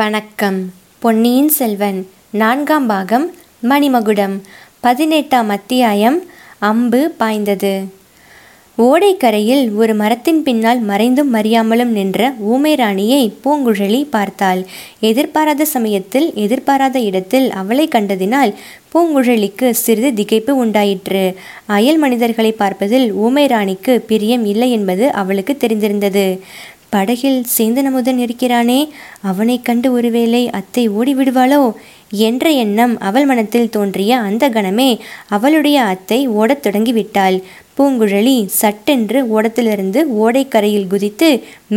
வணக்கம். பொன்னியின் செல்வன் 4ஆம் பாகம் மணிமகுடம் 18ஆம் அத்தியாயம் அம்பு பாய்ந்தது. ஓடைக்கரையில் ஒரு மரத்தின் பின்னால் மறைந்தும் மறியாமலும் நின்ற ஊமை ராணியை பூங்குழலி பார்த்தாள். எதிர்பாராத சமயத்தில் எதிர்பாராத இடத்தில் அவளை கண்டதினால் பூங்குழலிக்கு சிறிது திகைப்பு உண்டாயிற்று. அயல் மனிதர்களை பார்ப்பதில் ஊமை ராணிக்கு பிரியம் இல்லை என்பது அவளுக்கு தெரிந்திருந்தது. படகில் சேந்தன் அமுதன் இருக்கிறானே, அவனை கண்டு ஒருவேளை அத்தை ஓடிவிடுவாளோ என்ற எண்ணம் அவள் மனத்தில் தோன்றிய அந்த கணமே அவளுடைய அத்தை ஓடத் தொடங்கிவிட்டாள். பூங்குழலி சட்டென்று ஓடத்திலிருந்து ஓடைக்கரையில் குதித்து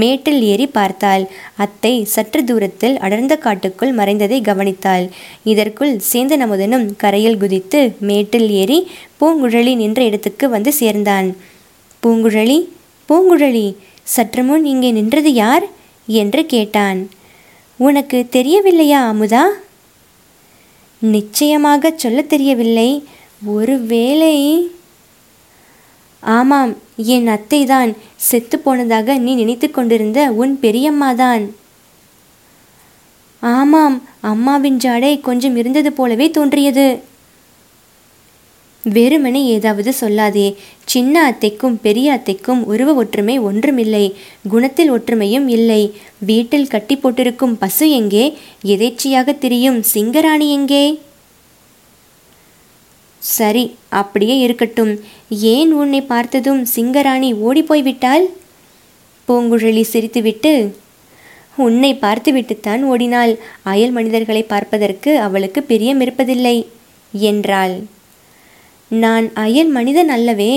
மேட்டில் ஏறி பார்த்தாள். அத்தை சற்று தூரத்தில் அடர்ந்த காட்டுக்குள் மறைந்ததை கவனித்தாள். இதற்குள் சேந்தன் அமுதனும் கரையில் குதித்து மேட்டில் ஏறி பூங்குழலி நின்ற இடத்துக்கு வந்து சேர்ந்தான். பூங்குழலி, பூங்குழலி, சற்று முன் இங்கே நின்றது யார் என்று கேட்டான். உனக்கு தெரியவில்லையா அமுதா? நிச்சயமாக சொல்ல தெரியவில்லை. ஒருவேளை ஆமாம், என் அத்தை தான். செத்து போனதாக நீ நினைத்து கொண்டிருந்த உன் பெரியம்மாதான். ஆமாம், அம்மாவின் ஜாடை கொஞ்சம் இருந்தது போலவே தோன்றியது. வெறுமனே ஏதாவது சொல்லாதே. சின்ன அத்தைக்கும் பெரிய அத்தைக்கும் உருவ ஒற்றுமை ஒன்றுமில்லை, குணத்தில் ஒற்றுமையும் இல்லை. வீட்டில் கட்டி போட்டிருக்கும் பசு எங்கே? எதேச்சியாக திரியும் சிங்கராணி எங்கே? சரி, அப்படியே இருக்கட்டும். ஏன் உன்னை பார்த்ததும் சிங்கராணி ஓடிப்போய்விட்டாள்? பூங்குழலி சிரித்துவிட்டு, உன்னை பார்த்துவிட்டுத்தான் ஓடினாள். அயல் மனிதர்களை பார்ப்பதற்கு அவளுக்கு பிரியம் இருப்பதில்லை என்றாள். நான் அயல் மனிதன் அல்லவே.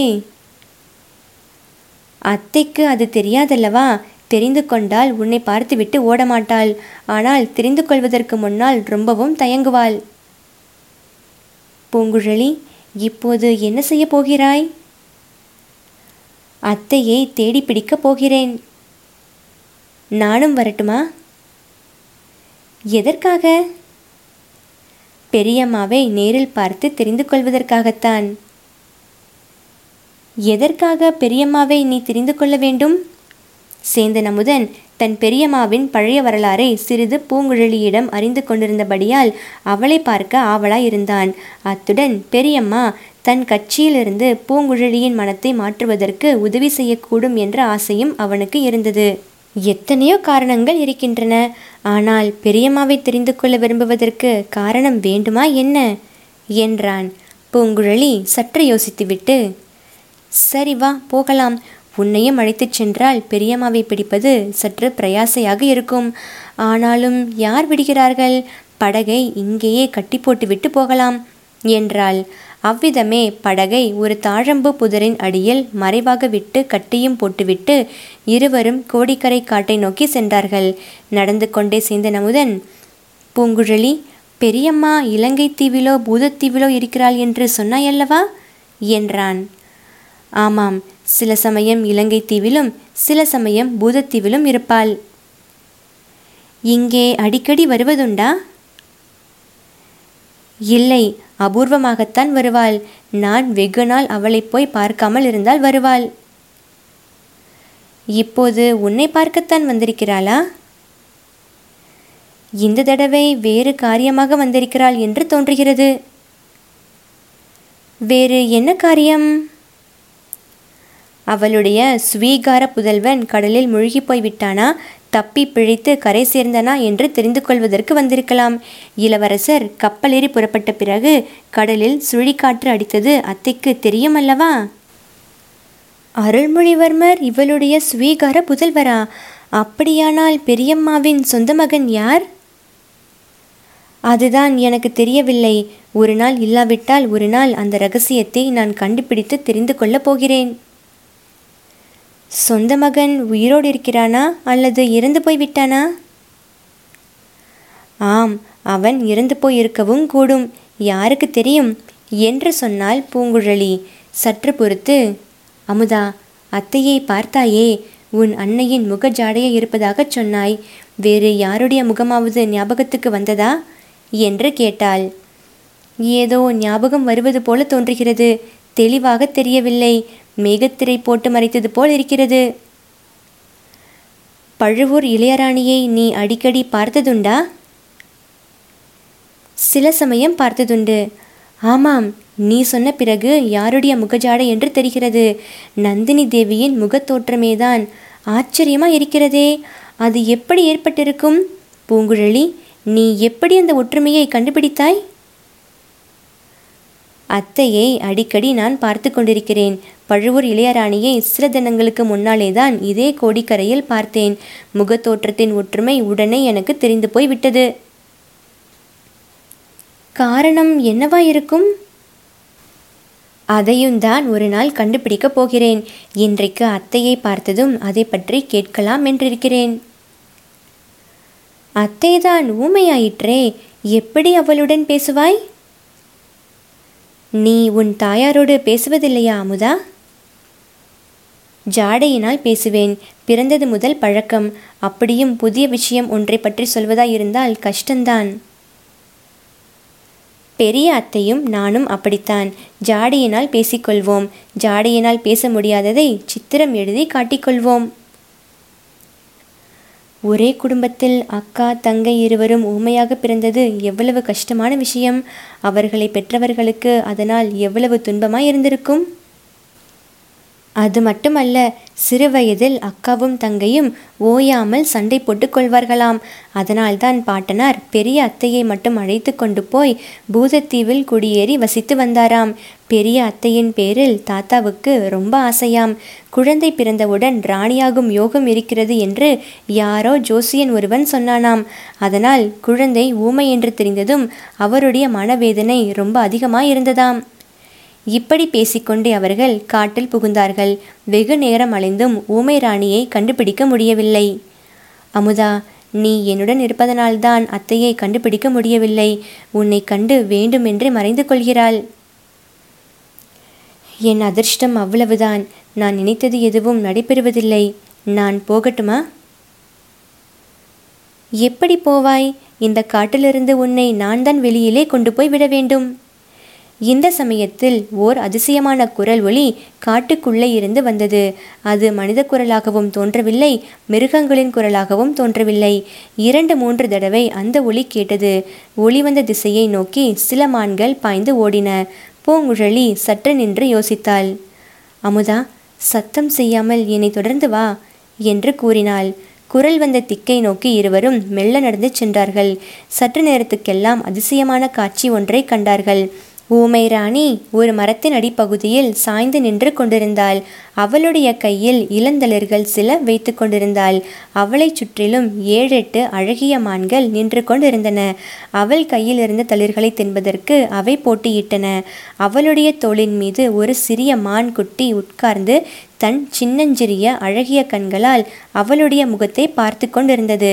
அத்தைக்கு அது தெரியாதல்லவா? தெரிந்து கொண்டால் உன்னை பார்த்துவிட்டு ஓடமாட்டாள். ஆனால் தெரிந்து கொள்வதற்கு முன்னால் ரொம்பவும் தயங்குவாள். பூங்குழலி, இப்போது என்ன செய்ய போகிறாய்? அத்தையை தேடி பிடிக்கப் போகிறேன். நானும் வரட்டுமா? எதற்காக? பெரியம்மாவை நேரில் பார்த்து தெரிந்து கொள்வதற்காகத்தான். எதற்காக பெரியம்மாவை நீ தெரிந்து கொள்ள வேண்டும்? சேந்தன் அமுதன் தன் பெரியம்மாவின் பழைய வரலாறை சிறிது பூங்குழலியிடம் அறிந்து கொண்டிருந்தபடியால் அவளை பார்க்க ஆவலாயிருந்தான். அத்துடன் பெரியம்மா தன் கட்சியிலிருந்து பூங்குழலியின் மனத்தை மாற்றுவதற்கு உதவி செய்யக்கூடும் என்ற ஆசையும் அவனுக்கு இருந்தது. எத்தனையோ காரணங்கள் இருக்கின்றன. ஆனால் பெரியம்மாவை தெரிந்து கொள்ள விரும்புவதற்கு காரணம் வேண்டுமா என்ன என்றான். பூங்குழலி சற்று யோசித்துவிட்டு, சரி வா போகலாம். உன்னையும் அழைத்துச் சென்றால் பெரியம்மாவை பிடிப்பது சற்று பிரயாசையாக இருக்கும். ஆனாலும் யார் விடுகிறார்கள்? படகை இங்கேயே கட்டி போட்டுவிட்டு போகலாம் என்றாள். அவ்விதமே படகை ஒரு தாழம்பு புதரின் அடியில் மறைவாக விட்டு கட்டியும் போட்டுவிட்டு இருவரும் கோடிக்கரை காட்டை நோக்கி சென்றார்கள். நடந்து கொண்டே சேந்தன் அமுதன், பூங்குழலி, பெரியம்மா இலங்கை தீவிலோ பூதத்தீவிலோ இருக்கிறாள் என்று சொன்னாயல்லவா என்றான். ஆமாம், சில சமயம் இலங்கை தீவிலும் சில சமயம் பூதத்தீவிலும் இருப்பாள். இங்கே அடிக்கடி வருவதுண்டா? இல்லை, அபூர்வமாகத்தான் வருவாள். நான் வெகு நாள் அவளை போய் பார்க்காமல் இருந்தால் வருவாள். இப்போது உன்னை பார்க்கத்தான் வந்திருக்கிறாளா? இந்த தடவை வேறு காரியமாக வந்திருக்கிறாள் என்று தோன்றுகிறது. வேறு என்ன காரியம்? அவளுடைய ஸ்வீகார புதல்வன் கடலில் மூழ்கி போய்விட்டானா, தப்பி பிழைத்து கரை சேர்ந்தனா என்று தெரிந்து கொள்வதற்கு வந்திருக்கலாம். இளவரசர் கப்பலேறி புறப்பட்ட பிறகு கடலில் சுழிக்காற்று அடித்தது அத்தைக்கு தெரியும் அல்லவா? அருள்மொழிவர்மர் இவளுடைய ஸ்வீகார புதல்வரா? அப்படியானால் பெரியம்மாவின் சொந்த மகன் யார்? அதுதான் எனக்கு தெரியவில்லை. ஒரு நாள் இல்லாவிட்டால் ஒரு நாள் அந்த ரகசியத்தை நான் கண்டுபிடித்து தெரிந்து கொள்ளப் போகிறேன். சொந்த மகன் உயிரோடு இருக்கிறானா அல்லது இறந்து போய்விட்டானா? ஆம், அவன் இறந்து போயிருக்கவும் கூடும். யாருக்கு தெரியும் என்று சொன்னால் பூங்குழலி. சற்று பொறுத்து, அமுதா, அத்தையை பார்த்தாயே, உன் அன்னையின் முக ஜாடையே இருப்பதாக சொன்னாய். வேறு யாருடைய முகமாவது ஞாபகத்துக்கு வந்ததா என்று கேட்டாள். ஏதோ ஞாபகம் வருவது போல தோன்றுகிறது. தெளிவாக தெரியவில்லை. மேகத்திரை போட்டு மறைத்தது போல் இருக்கிறது. பழுவூர் இளையராணியை நீ அடிக்கடி பார்த்ததுண்டா? சில சமயம் பார்த்ததுண்டு. ஆமாம், நீ சொன்ன பிறகு யாருடைய முகஜாடை என்று தெரிகிறது. நந்தினி தேவியின் முகத்தோற்றமேதான். ஆச்சரியமாக இருக்கிறதே, அது எப்படி ஏற்பட்டிருக்கும்? பூங்குழலி, நீ எப்படி அந்த ஒற்றுமையை கண்டுபிடித்தாய்? அத்தையை அடிக்கடி நான் பார்த்து கொண்டிருக்கிறேன். பழுவூர் இளையராணியை சில தினங்களுக்கு முன்னாலேதான் இதே கோடிக்கரையில் பார்த்தேன். முகத்தோற்றத்தின் ஒற்றுமை உடனே எனக்கு தெரிந்து போய் விட்டது. காரணம் என்னவா இருக்கும்? அதையும் தான் ஒரு நாள் கண்டுபிடிக்கப் போகிறேன். இன்றைக்கு அத்தையை பார்த்ததும் அதை பற்றி கேட்கலாம் என்றிருக்கிறேன். அத்தைதான் ஊமையாயிற்றே, எப்படி அவளுடன் பேசுவாய்? நீ உன் தாயாரோடு பேசுவதில்லையா அமுதா? ஜாடையினால் பேசுவேன், பிறந்தது முதல் பழக்கம். அப்படியும் புதிய விஷயம் ஒன்றை பற்றி சொல்வதாயிருந்தால் கஷ்டந்தான். பெரிய அத்தையும் நானும் அப்படித்தான். ஜாடையினால் பேசிக்கொள்வோம், ஜாடையினால் பேச முடியாததை சித்திரம் எழுதி காட்டிக்கொள்வோம். ஒரே குடும்பத்தில் அக்கா தங்கை இருவரும் ஊமையாக பிறந்தது எவ்வளவு கஷ்டமான விஷயம். அவர்களை பெற்றவர்களுக்கு அதனால் எவ்வளவு துன்பமாய் இருந்திருக்கும். அது மட்டுமல்ல, சிறு வயதில் அக்காவும் தங்கையும் ஓயாமல் சண்டை போட்டு கொள்வார்களாம். அதனால்தான் பாட்டனார் பெரிய அத்தையை மட்டும் அழைத்து கொண்டு போய் பூதத்தீவில் குடியேறி வசித்து வந்தாராம். பெரிய அத்தையின் பேரில் தாத்தாவுக்கு ரொம்ப ஆசையாம். குழந்தை பிறந்தவுடன் ராணியாகும் யோகம் இருக்கிறது என்று யாரோ ஜோசியன் ஒருவன் சொன்னானாம். அதனால் குழந்தை ஊமை என்று தெரிந்ததும் அவருடைய மனவேதனை ரொம்ப அதிகமாயிருந்ததாம். இப்படி பேசிக்கொண்டே அவர்கள் காட்டில் புகுந்தார்கள். வெகு நேரம் அலைந்தும் ஊமை ராணியை கண்டுபிடிக்க முடியவில்லை. அமுதா, நீ என்னுடன் இருப்பதனால்தான் அத்தையை கண்டுபிடிக்க முடியவில்லை. உன்னை கண்டு வேண்டுமென்றே மறைந்து கொள்கிறாள். என் அதிர்ஷ்டம் அவ்வளவுதான். நான் நினைத்தது எதுவும் நடைபெறுவதில்லை. நான் போகட்டுமா? எப்படி போவாய்? இந்த காட்டிலிருந்து உன்னை நான் தான் வெளியிலே கொண்டு போய் விட வேண்டும். இந்த சமயத்தில் ஓர் அதிசயமான குரல் ஒலி காட்டுக்குள்ளே இருந்து வந்தது. அது மனித குரலாகவும் தோன்றவில்லை, மிருகங்களின் குரலாகவும் தோன்றவில்லை. 2-3 தடவை அந்த ஒலி கேட்டது. ஒலி வந்த திசையை நோக்கி சில மான்கள் பாய்ந்து ஓடின. பூங்குழலி சற்று நின்று யோசித்தாள். அமுதா, சத்தம் செய்யாமல் என்னை தொடர்ந்து வா என்று கூறினாள். குரல் வந்த திக்கை நோக்கி இருவரும் மெல்ல நடந்து சென்றார்கள். சற்று நேரத்துக்கெல்லாம் அதிசயமான காட்சி ஒன்றை கண்டார்கள். ஊமை ராணி ஒரு மரத்தின் அடிப்பகுதியில் சாய்ந்து நின்று கொண்டிருந்தாள். அவளுடைய கையில் இளந்தளிர்கள் சில வைத்து கொண்டிருந்தாள். அவளை சுற்றிலும் 7-8 அழகிய மான்கள் நின்று கொண்டிருந்தன. அவள் கையில் இருந்த தளிர்களை தின்பதற்கு அவை போட்டியிட்டன. அவளுடைய தோளின் மீது ஒரு சிறிய மான் குட்டி உட்கார்ந்து தன் சின்னஞ்சிறிய அழகிய கண்களால் அவளுடைய முகத்தை பார்த்து கொண்டிருந்தது.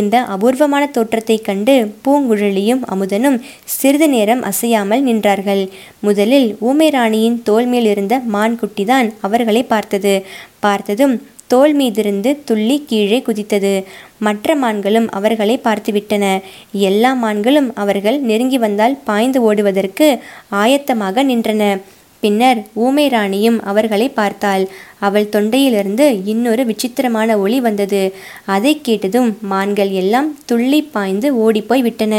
இந்த அபூர்வமான தோற்றத்தை கண்டு பூங்குழலியும் அமுதனும் சிறிது நேரம் அசையாமல் நின்றார்கள். முதலில் ஊமை ராணியின் தோல் மேல் இருந்த மான்குட்டிதான் அவர்களை பார்த்ததும் தோல் மீதிருந்து துள்ளி கீழே குதித்தது. மற்ற மான்களும் அவர்களை பார்த்துவிட்டன. எல்லா மான்களும் அவர்கள் நெருங்கி வந்தால் பாய்ந்து ஓடுவதற்கு ஆயத்தமாக நின்றன. பின்னர் ஊமை ராணியும் அவர்களை பார்த்தாள். அவள் தொண்டையிலிருந்து இன்னொரு விசித்திரமான ஒலி வந்தது. அதை கேட்டதும் மான்கள் எல்லாம் துள்ளி பாய்ந்து ஓடிப்போய் விட்டன.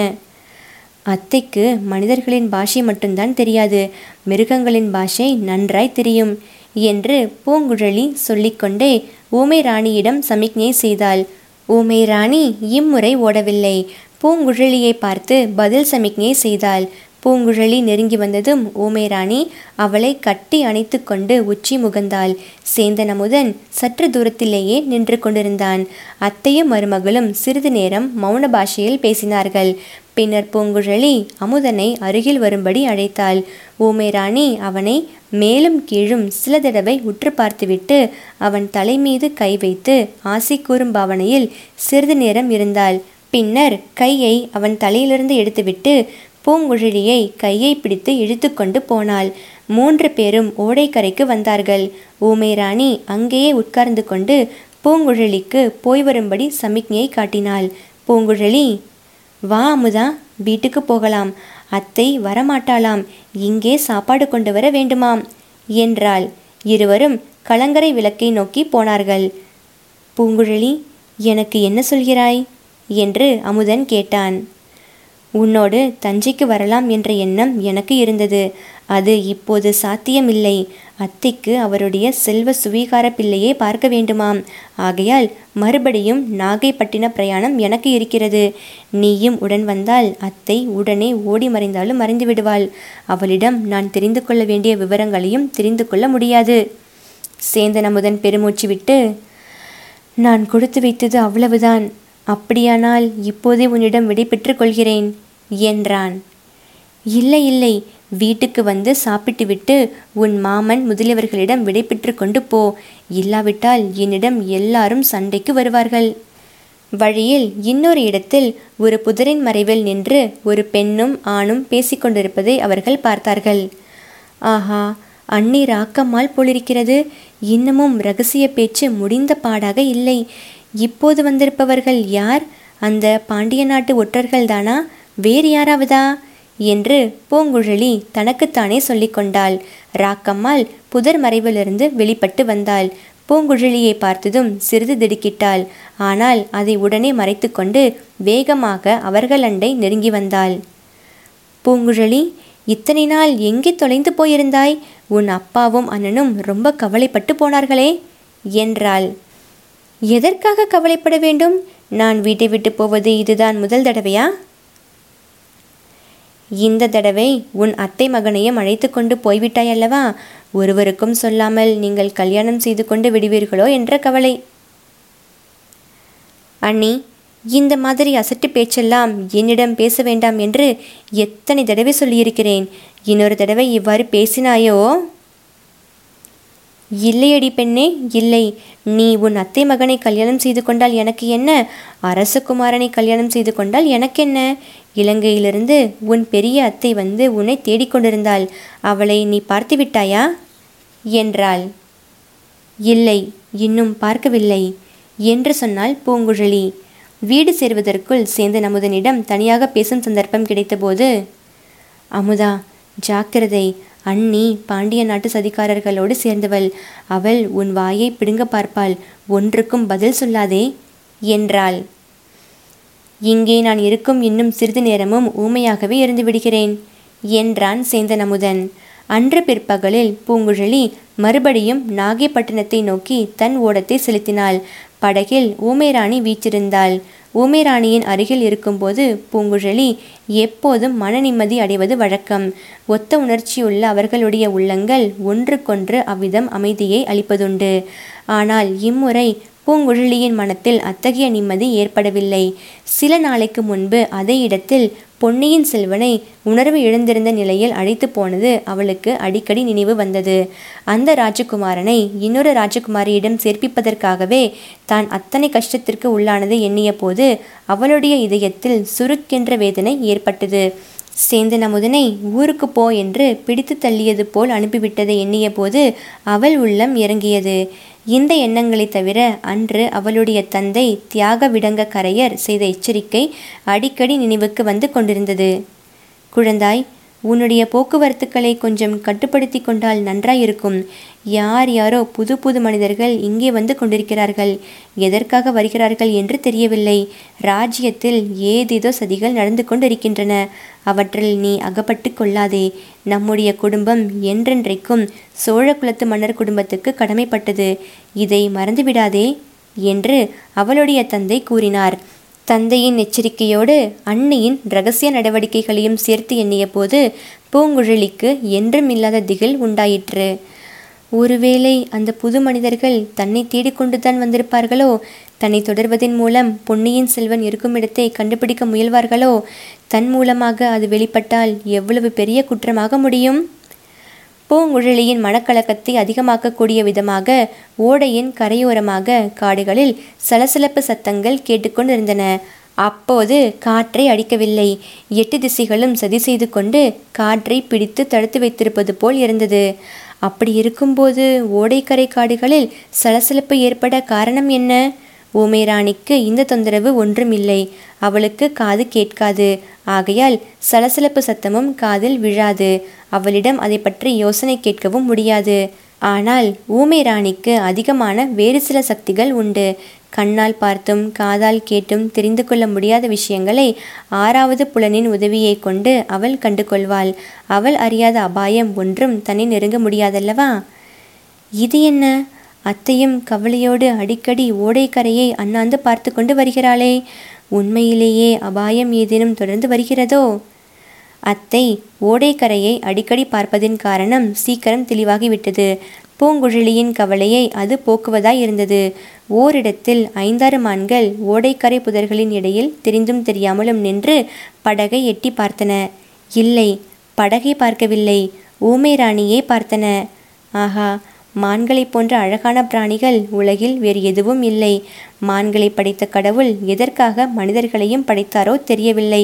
அத்தைக்கு மனிதர்களின் பாஷை மட்டும்தான் தெரியாது, மிருகங்களின் பாஷை நன்றாய் தெரியும் என்று பூங்குழலி சொல்லிக்கொண்டே ஊமை ராணியிடம் சமிக்ஞை செய்தாள். ஊமை ராணி இம்முறை ஓடவில்லை. பூங்குழலியை பார்த்து பதில் சமிக்ஞை செய்தாள். பூங்குழலி நெருங்கி வந்ததும் ஊமை ராணி அவளை கட்டி அணைத்து கொண்டு உச்சி முகந்தாள். சேந்தன் அமுதன் சற்று தூரத்திலேயே நின்று கொண்டிருந்தான். அத்தையும் மருமகளும் சிறிது நேரம் மௌன பாஷையில் பேசினார்கள். பின்னர் பூங்குழலி அமுதனை அருகில் வரும்படி அழைத்தாள். ஊமை ராணி அவனை மேலும் கீழும் சில தடவை உற்று பார்த்துவிட்டு அவன் தலைமீது கை வைத்து ஆசி கூறும் பாவனையில் சிறிது நேரம் இருந்தாள். பின்னர் கையை அவன் தலையிலிருந்து எடுத்துவிட்டு பூங்குழலியை கையை பிடித்து இழுத்து கொண்டு போனாள். 3 பேரும் ஓடைக்கரைக்கு வந்தார்கள். ஊமை ராணி அங்கேயே உட்கார்ந்து கொண்டு பூங்குழலிக்கு போய் வரும்படி சமிக்ஞையை காட்டினாள். பூங்குழலி, வா அமுதா, வீட்டுக்கு போகலாம். அத்தை வரமாட்டாளாம். இங்கே சாப்பாடு கொண்டு வர வேண்டுமாம் என்றாள். இருவரும் கலங்கரை விளக்கை நோக்கி போனார்கள். பூங்குழலி, எனக்கு என்ன சொல்கிறாய் என்று அமுதன் கேட்டான். உன்னோடு தஞ்சைக்கு வரலாம் என்ற எண்ணம் எனக்கு இருந்தது. அது இப்போது சாத்தியமில்லை. அத்திக்கு அவருடைய செல்வ சுவீகார பிள்ளையை பார்க்க வேண்டுமாம். ஆகையால் மறுபடியும் நாகைப்பட்டின பிரயாணம் எனக்கு இருக்கிறது. நீயும் உடன் வந்தால் அத்தை உடனே ஓடி மறைந்தாலும் மறைந்து விடுவாள். அவளிடம் நான் தெரிந்து கொள்ள வேண்டிய விவரங்களையும் தெரிந்து கொள்ள முடியாது. சேந்தன் அமுதன் பெருமூச்சு விட்டு, நான் கொடுத்து வைத்தது அவ்வளவுதான். அப்படியானால் இப்போதே உன்னிடம் விடை பெற்றுக் கொள்கிறேன் என்றான். இல்லை இல்லை, வீட்டுக்கு வந்து சாப்பிட்டுவிட்டு உன் மாமன் முதலியவர்களிடம் விடை பெற்று கொண்டு போ. இல்லாவிட்டால் என்னிடம் எல்லாரும் சண்டைக்கு வருவார்கள். வழியில் இன்னொரு இடத்தில் ஒரு புதரின் மறைவில் நின்று ஒரு பெண்ணும் ஆணும் பேசிக்கொண்டிருப்பதை அவர்கள் பார்த்தார்கள். ஆஹா, அண்ணி ராக்கம்மாள் போலிருக்கிறது. இன்னமும் இரகசிய பேச்சு முடிந்த பாடாக இல்லை. இப்போது வந்திருப்பவர்கள் யார்? அந்த பாண்டிய நாட்டு ஒற்றர்கள்தானா, வேறு யாராவதா என்று பூங்குழலி தனக்குத்தானே சொல்லிக்கொண்டாள். ராக்கம்மாள் புதர் மறைவிலிருந்து வெளிப்பட்டு வந்தாள். பூங்குழலியை பார்த்ததும் சிறிது திடுக்கிட்டாள். ஆனால் அதை உடனே மறைத்து கொண்டு வேகமாக அவர்கள் அண்டை நெருங்கி வந்தாள். பூங்குழலி, இத்தனை நாள் எங்கே தொலைந்து போயிருந்தாய்? உன் அப்பாவும் அண்ணனும் ரொம்ப கவலைப்பட்டு போனார்களே என்றாள். எதற்காக கவலைப்பட வேண்டும்? நான் வீட்டை விட்டு போவது இதுதான் முதல் தடவையா? இந்த தடவை உன் அத்தை மகனையும் அழைத்து கொண்டு போய்விட்டாய் அல்லவா? ஒருவருக்கும் சொல்லாமல் நீங்கள் கல்யாணம் செய்து கொண்டு விடுவீர்களோ என்ற கவலை. அண்ணி, இந்த மாதிரி அசட்டு பேச்செல்லாம் என்னிடம் பேச வேண்டாம் என்று எத்தனை தடவை சொல்லியிருக்கிறேன். இன்னொரு தடவை இவ்வாறு பேசினாயோ? இல்லையடி பெண்ணே, இல்லை. நீ உன் அத்தை மகனை கல்யாணம் செய்து கொண்டால் எனக்கு என்ன? அரசகுமாரனை கல்யாணம் செய்து கொண்டால் எனக்கென்ன? இலங்கையிலிருந்து உன் பெரிய அத்தை வந்து உன்னை தேடிக்கொண்டிருந்தாள். அவளை நீ பார்த்து விட்டாயா என்றாள். இல்லை, இன்னும் பார்க்கவில்லை என்று சொன்னாள் பூங்குழலி. வீடு சேர்வதற்குள் சேந்தன் அமுதனிடம் தனியாக பேசும் சந்தர்ப்பம் கிடைத்தபோது, அமுதா, ஜாக்கிரதை. அண்ணி பாண்டிய நாட்டு சதிகாரர்களோடு சேர்ந்தவள். அவள் உன் வாயை பிடுங்க பார்ப்பாள். ஒன்றுக்கும் பதில் சொல்லாதே என்றாள். இங்கே நான் இருக்கும் இன்னும் சிறிது நேரமும் ஊமையாகவே இருந்து விடுகிறேன் என்றான் சேந்தன் அமுதன். அன்று பிற்பகலில் பூங்குழலி மறுபடியும் நாகைப்பட்டினத்தை நோக்கி தன் ஓடத்தை செலுத்தினாள். படகில் ஊமை ராணி வீற்றிருந்தாள். ஊமை ராணியின் அருகில் இருக்கும்போது பூங்குழலி எப்போதும் மன நிம்மதி அடைவது வழக்கம். ஒத்த உணர்ச்சியுள்ள அவர்களுடைய உள்ளங்கள் ஒன்றுக்கொன்று அவ்விதம் அமைதியை அளிப்பதுண்டு. ஆனால் இம்முறை பூங்குழலியின் மனத்தில் அத்தகைய நிம்மதி ஏற்படவில்லை. சில நாளைக்கு முன்பு அதே இடத்தில் பொன்னியின் செல்வனை உணர்வு இழந்திருந்த நிலையில் அழைத்து போனது அவளுக்கு அடிக்கடி நினைவு வந்தது. அந்த ராஜகுமாரனை இன்னொரு ராஜகுமாரியிடம் சேர்ப்பிப்பதற்காகவே தான் அத்தனை கஷ்டத்திற்கு உள்ளானது எண்ணிய போது அவளுடைய இதயத்தில் சுருக்கென்ற வேதனை ஏற்பட்டது. சேந்தன் அமுதனை ஊருக்கு போ என்று பிடித்து தள்ளியது போல் அனுப்பிவிட்டதை எண்ணிய போது அவள் உள்ளம் இறங்கியது. இந்த எண்ணங்களை தவிர அன்று அவளுடைய தந்தை தியாகவிடங்க கரையர் செய்த எச்சரிக்கை அடிக்கடி நினைவுக்கு வந்து கொண்டிருந்தது. குழந்தாய், உன்னுடைய போக்குவரத்துக்களை கொஞ்சம் கட்டுப்படுத்தி கொண்டால் நன்றாயிருக்கும். யார் யாரோ புது புது மனிதர்கள் இங்கே வந்து கொண்டிருக்கிறார்கள். எதற்காக வருகிறார்கள் என்று தெரியவில்லை. ராஜ்யத்தில் ஏதேதோ சதிகள் நடந்து கொண்டிருக்கின்றன. அவற்றில் நீ அகப்பட்டு கொள்ளாதே. நம்முடைய குடும்பம் என்றென்றைக்கும் சோழ குலத்து மன்னர் குடும்பத்துக்கு கடமைப்பட்டது. இதை மறந்துவிடாதே என்று அவளுடைய தந்தை கூறினார். தந்தையின் எச்சரிக்கையோடு அன்னையின் இரகசிய நடவடிக்கைகளையும் சேர்த்து எண்ணிய போது பூங்குழலிக்கு என்றும் இல்லாத திகில் உண்டாயிற்று. ஒருவேளை அந்த புது மனிதர்கள் தன்னை தேடிக்கொண்டுதான் வந்திருப்பார்களோ? தன்னை தொடர்வதன் மூலம் பொன்னியின் செல்வன் இருக்கும் இடத்தை கண்டுபிடிக்க முயல்வார்களோ? தன் மூலமாக அது வெளிப்பட்டால் எவ்வளவு பெரிய குற்றமாக முடியும்? பூங்குழலியின் மனக்கலக்கத்தை அதிகமாக்கக்கூடிய விதமாக ஓடையின் கரையோரமாக காடுகளில் சலசலப்பு சத்தங்கள் கேட்டுக்கொண்டிருந்தன. அப்போது காற்றை அடிக்கவில்லை. எட்டு திசைகளும் சதி செய்து கொண்டு காற்றை பிடித்து தடுத்து வைத்திருப்பது போல் இருந்தது. அப்படி இருக்கும்போது ஓடைக்கரை காடுகளில் சலசலப்பு ஏற்பட காரணம் என்ன? ஊமை ராணிக்கு இந்த தொந்தரவு ஒன்றுமில்லை. அவளுக்கு காது கேட்காது. ஆகையால் சலசலப்பு சத்தமும் காதில் விழாது. அவளிடம் அதை பற்றி யோசனை கேட்கவும் முடியாது. ஆனால் ஊமை ராணிக்கு அதிகமான வேறு சில சக்திகள் உண்டு. கண்ணால் பார்த்தும் காதால் கேட்டும் தெரிந்து கொள்ள முடியாத விஷயங்களை ஆறாவது புலனின் உதவியை கொண்டு அவள் கண்டு கொள்வாள். அவள் அறியாத அபாயம் ஒன்றும் தன்னை நெருங்க முடியாதல்லவா? இது என்ன, அத்தையும் கவலையோடு அடிக்கடி ஓடைக்கரையை அண்ணாந்து பார்த்து கொண்டு வருகிறாளே, உண்மையிலேயே அபாயம் ஏதேனும் தொடர்ந்து வருகிறதோ? அத்தை ஓடைக்கரையை அடிக்கடி பார்ப்பதின் காரணம் சீக்கிரம் தெளிவாகிவிட்டது. பூங்குழலியின் கவலையை அது போக்குவதாய் இருந்தது. ஓரிடத்தில் 5-6 மான்கள் ஓடைக்கரை புதர்களின் இடையில் தெரிந்தும் தெரியாமலும் நின்று படகை எட்டி பார்த்தன. இல்லை, படகை பார்க்கவில்லை, ஊமை ராணியை பார்த்தன. ஆஹா, மான்களைப் போன்ற அழகான பிராணிகள் உலகில் வேறு எதுவும் இல்லை. மான்களை படைத்த கடவுள் எதற்காக மனிதர்களையும் படைத்தாரோ தெரியவில்லை.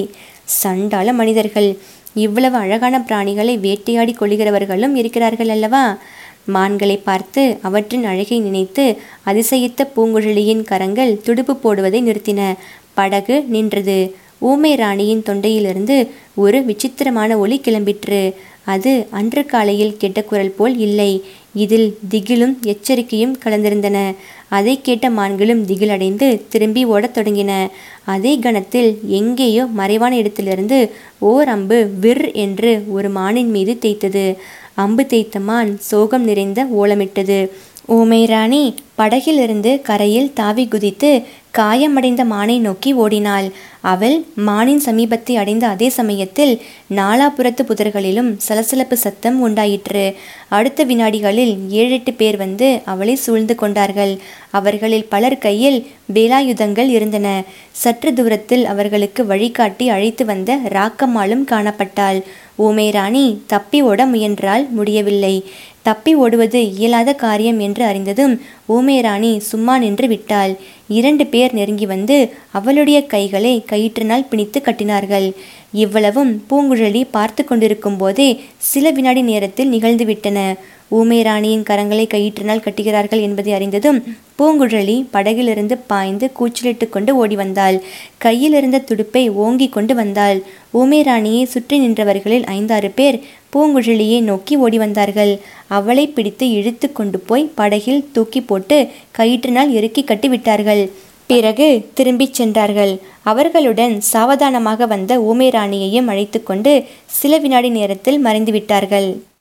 சண்டாள மனிதர்கள், இவ்வளவு அழகான பிராணிகளை வேட்டையாடி கொள்கிறவர்களும் இருக்கிறார்கள் அல்லவா? மான்களை பார்த்து அவற்றின் அழகை நினைத்து அதிசயித்த பூங்குழலியின் கரங்கள் துடுப்பு போடுவதை நிறுத்தின. படகு நின்றது. ஊமை ராணியின் தொண்டையிலிருந்து ஒரு விசித்திரமான ஒலி கிளம்பிற்று. அது அன்று காலையில் கேட்ட குரல் போல் இல்லை. இதில் திகிலும் எச்சரிக்கையும் கலந்திருந்தன. அதை கேட்ட மான்களும் திகிலடைந்து திரும்பி ஓடத் தொடங்கின. அதே கணத்தில் எங்கேயோ மறைவான இடத்திலிருந்து ஓர் அம்பு விர் என்று ஒரு மானின் மீது தேய்த்தது. அம்பு தேய்த்த மான் சோகம் நிறைந்த ஓலமிட்டது. ஊமை ராணி படகிலிருந்து கரையில் தாவி குதித்து காயமடைந்த மானை நோக்கி ஓடினாள். அவள் மானின் சமீபத்தை அடைந்த அதே சமயத்தில் நாலாபுரத்து புதர்களிலும் சலசலப்பு சத்தம் உண்டாயிற்று. அடுத்த வினாடிகளில் 7-8 பேர் வந்து அவளை சூழ்ந்து கொண்டார்கள். அவர்களில் பலர் கையில் வேலாயுதங்கள் இருந்தன. சற்று தூரத்தில் அவர்களுக்கு வழிகாட்டி அழைத்து வந்த ராக்கம்மாளும் காணப்பட்டாள். ஊமை ராணி தப்பி ஓட முயன்றால் முடியவில்லை. தப்பி ஓடுவது இயலாத காரியம் என்று அறிந்ததும் ஊமை ராணி சும்மா நின்று விட்டாள். 2 பேர் நெருங்கி வந்து அவளுடைய கைகளை கயிற்றினால் பிணித்து கட்டினார்கள். இவ்வளவும் பூங்குழலி பார்த்து கொண்டிருக்கும் போதே சில வினாடி நேரத்தில் நிகழ்ந்துவிட்டன. ஊமை ராணியின் கரங்களை கயிற்றினால் கட்டுகிறார்கள் என்பதை அறிந்ததும் பூங்குழலி படகிலிருந்து பாய்ந்து கூச்சலிட்டு கொண்டு ஓடி வந்தாள். கையிலிருந்த துடுப்பை ஓங்கி கொண்டு வந்தாள். ஊமை ராணியை சுற்றி நின்றவர்களில் 5-6 பேர் பூங்குழலியை நோக்கி ஓடி வந்தார்கள். அவளை பிடித்து இழுத்து கொண்டு போய் படகில் தூக்கி போட்டு கயிற்றினால் இறுக்கி கட்டிவிட்டார்கள். பிறகு திரும்பிச் சென்றார்கள். அவர்களுடன் சாவதானமாக வந்த ஊமை ராணியையும் அழைத்து கொண்டு சில வினாடி நேரத்தில் மறைந்துவிட்டார்கள்.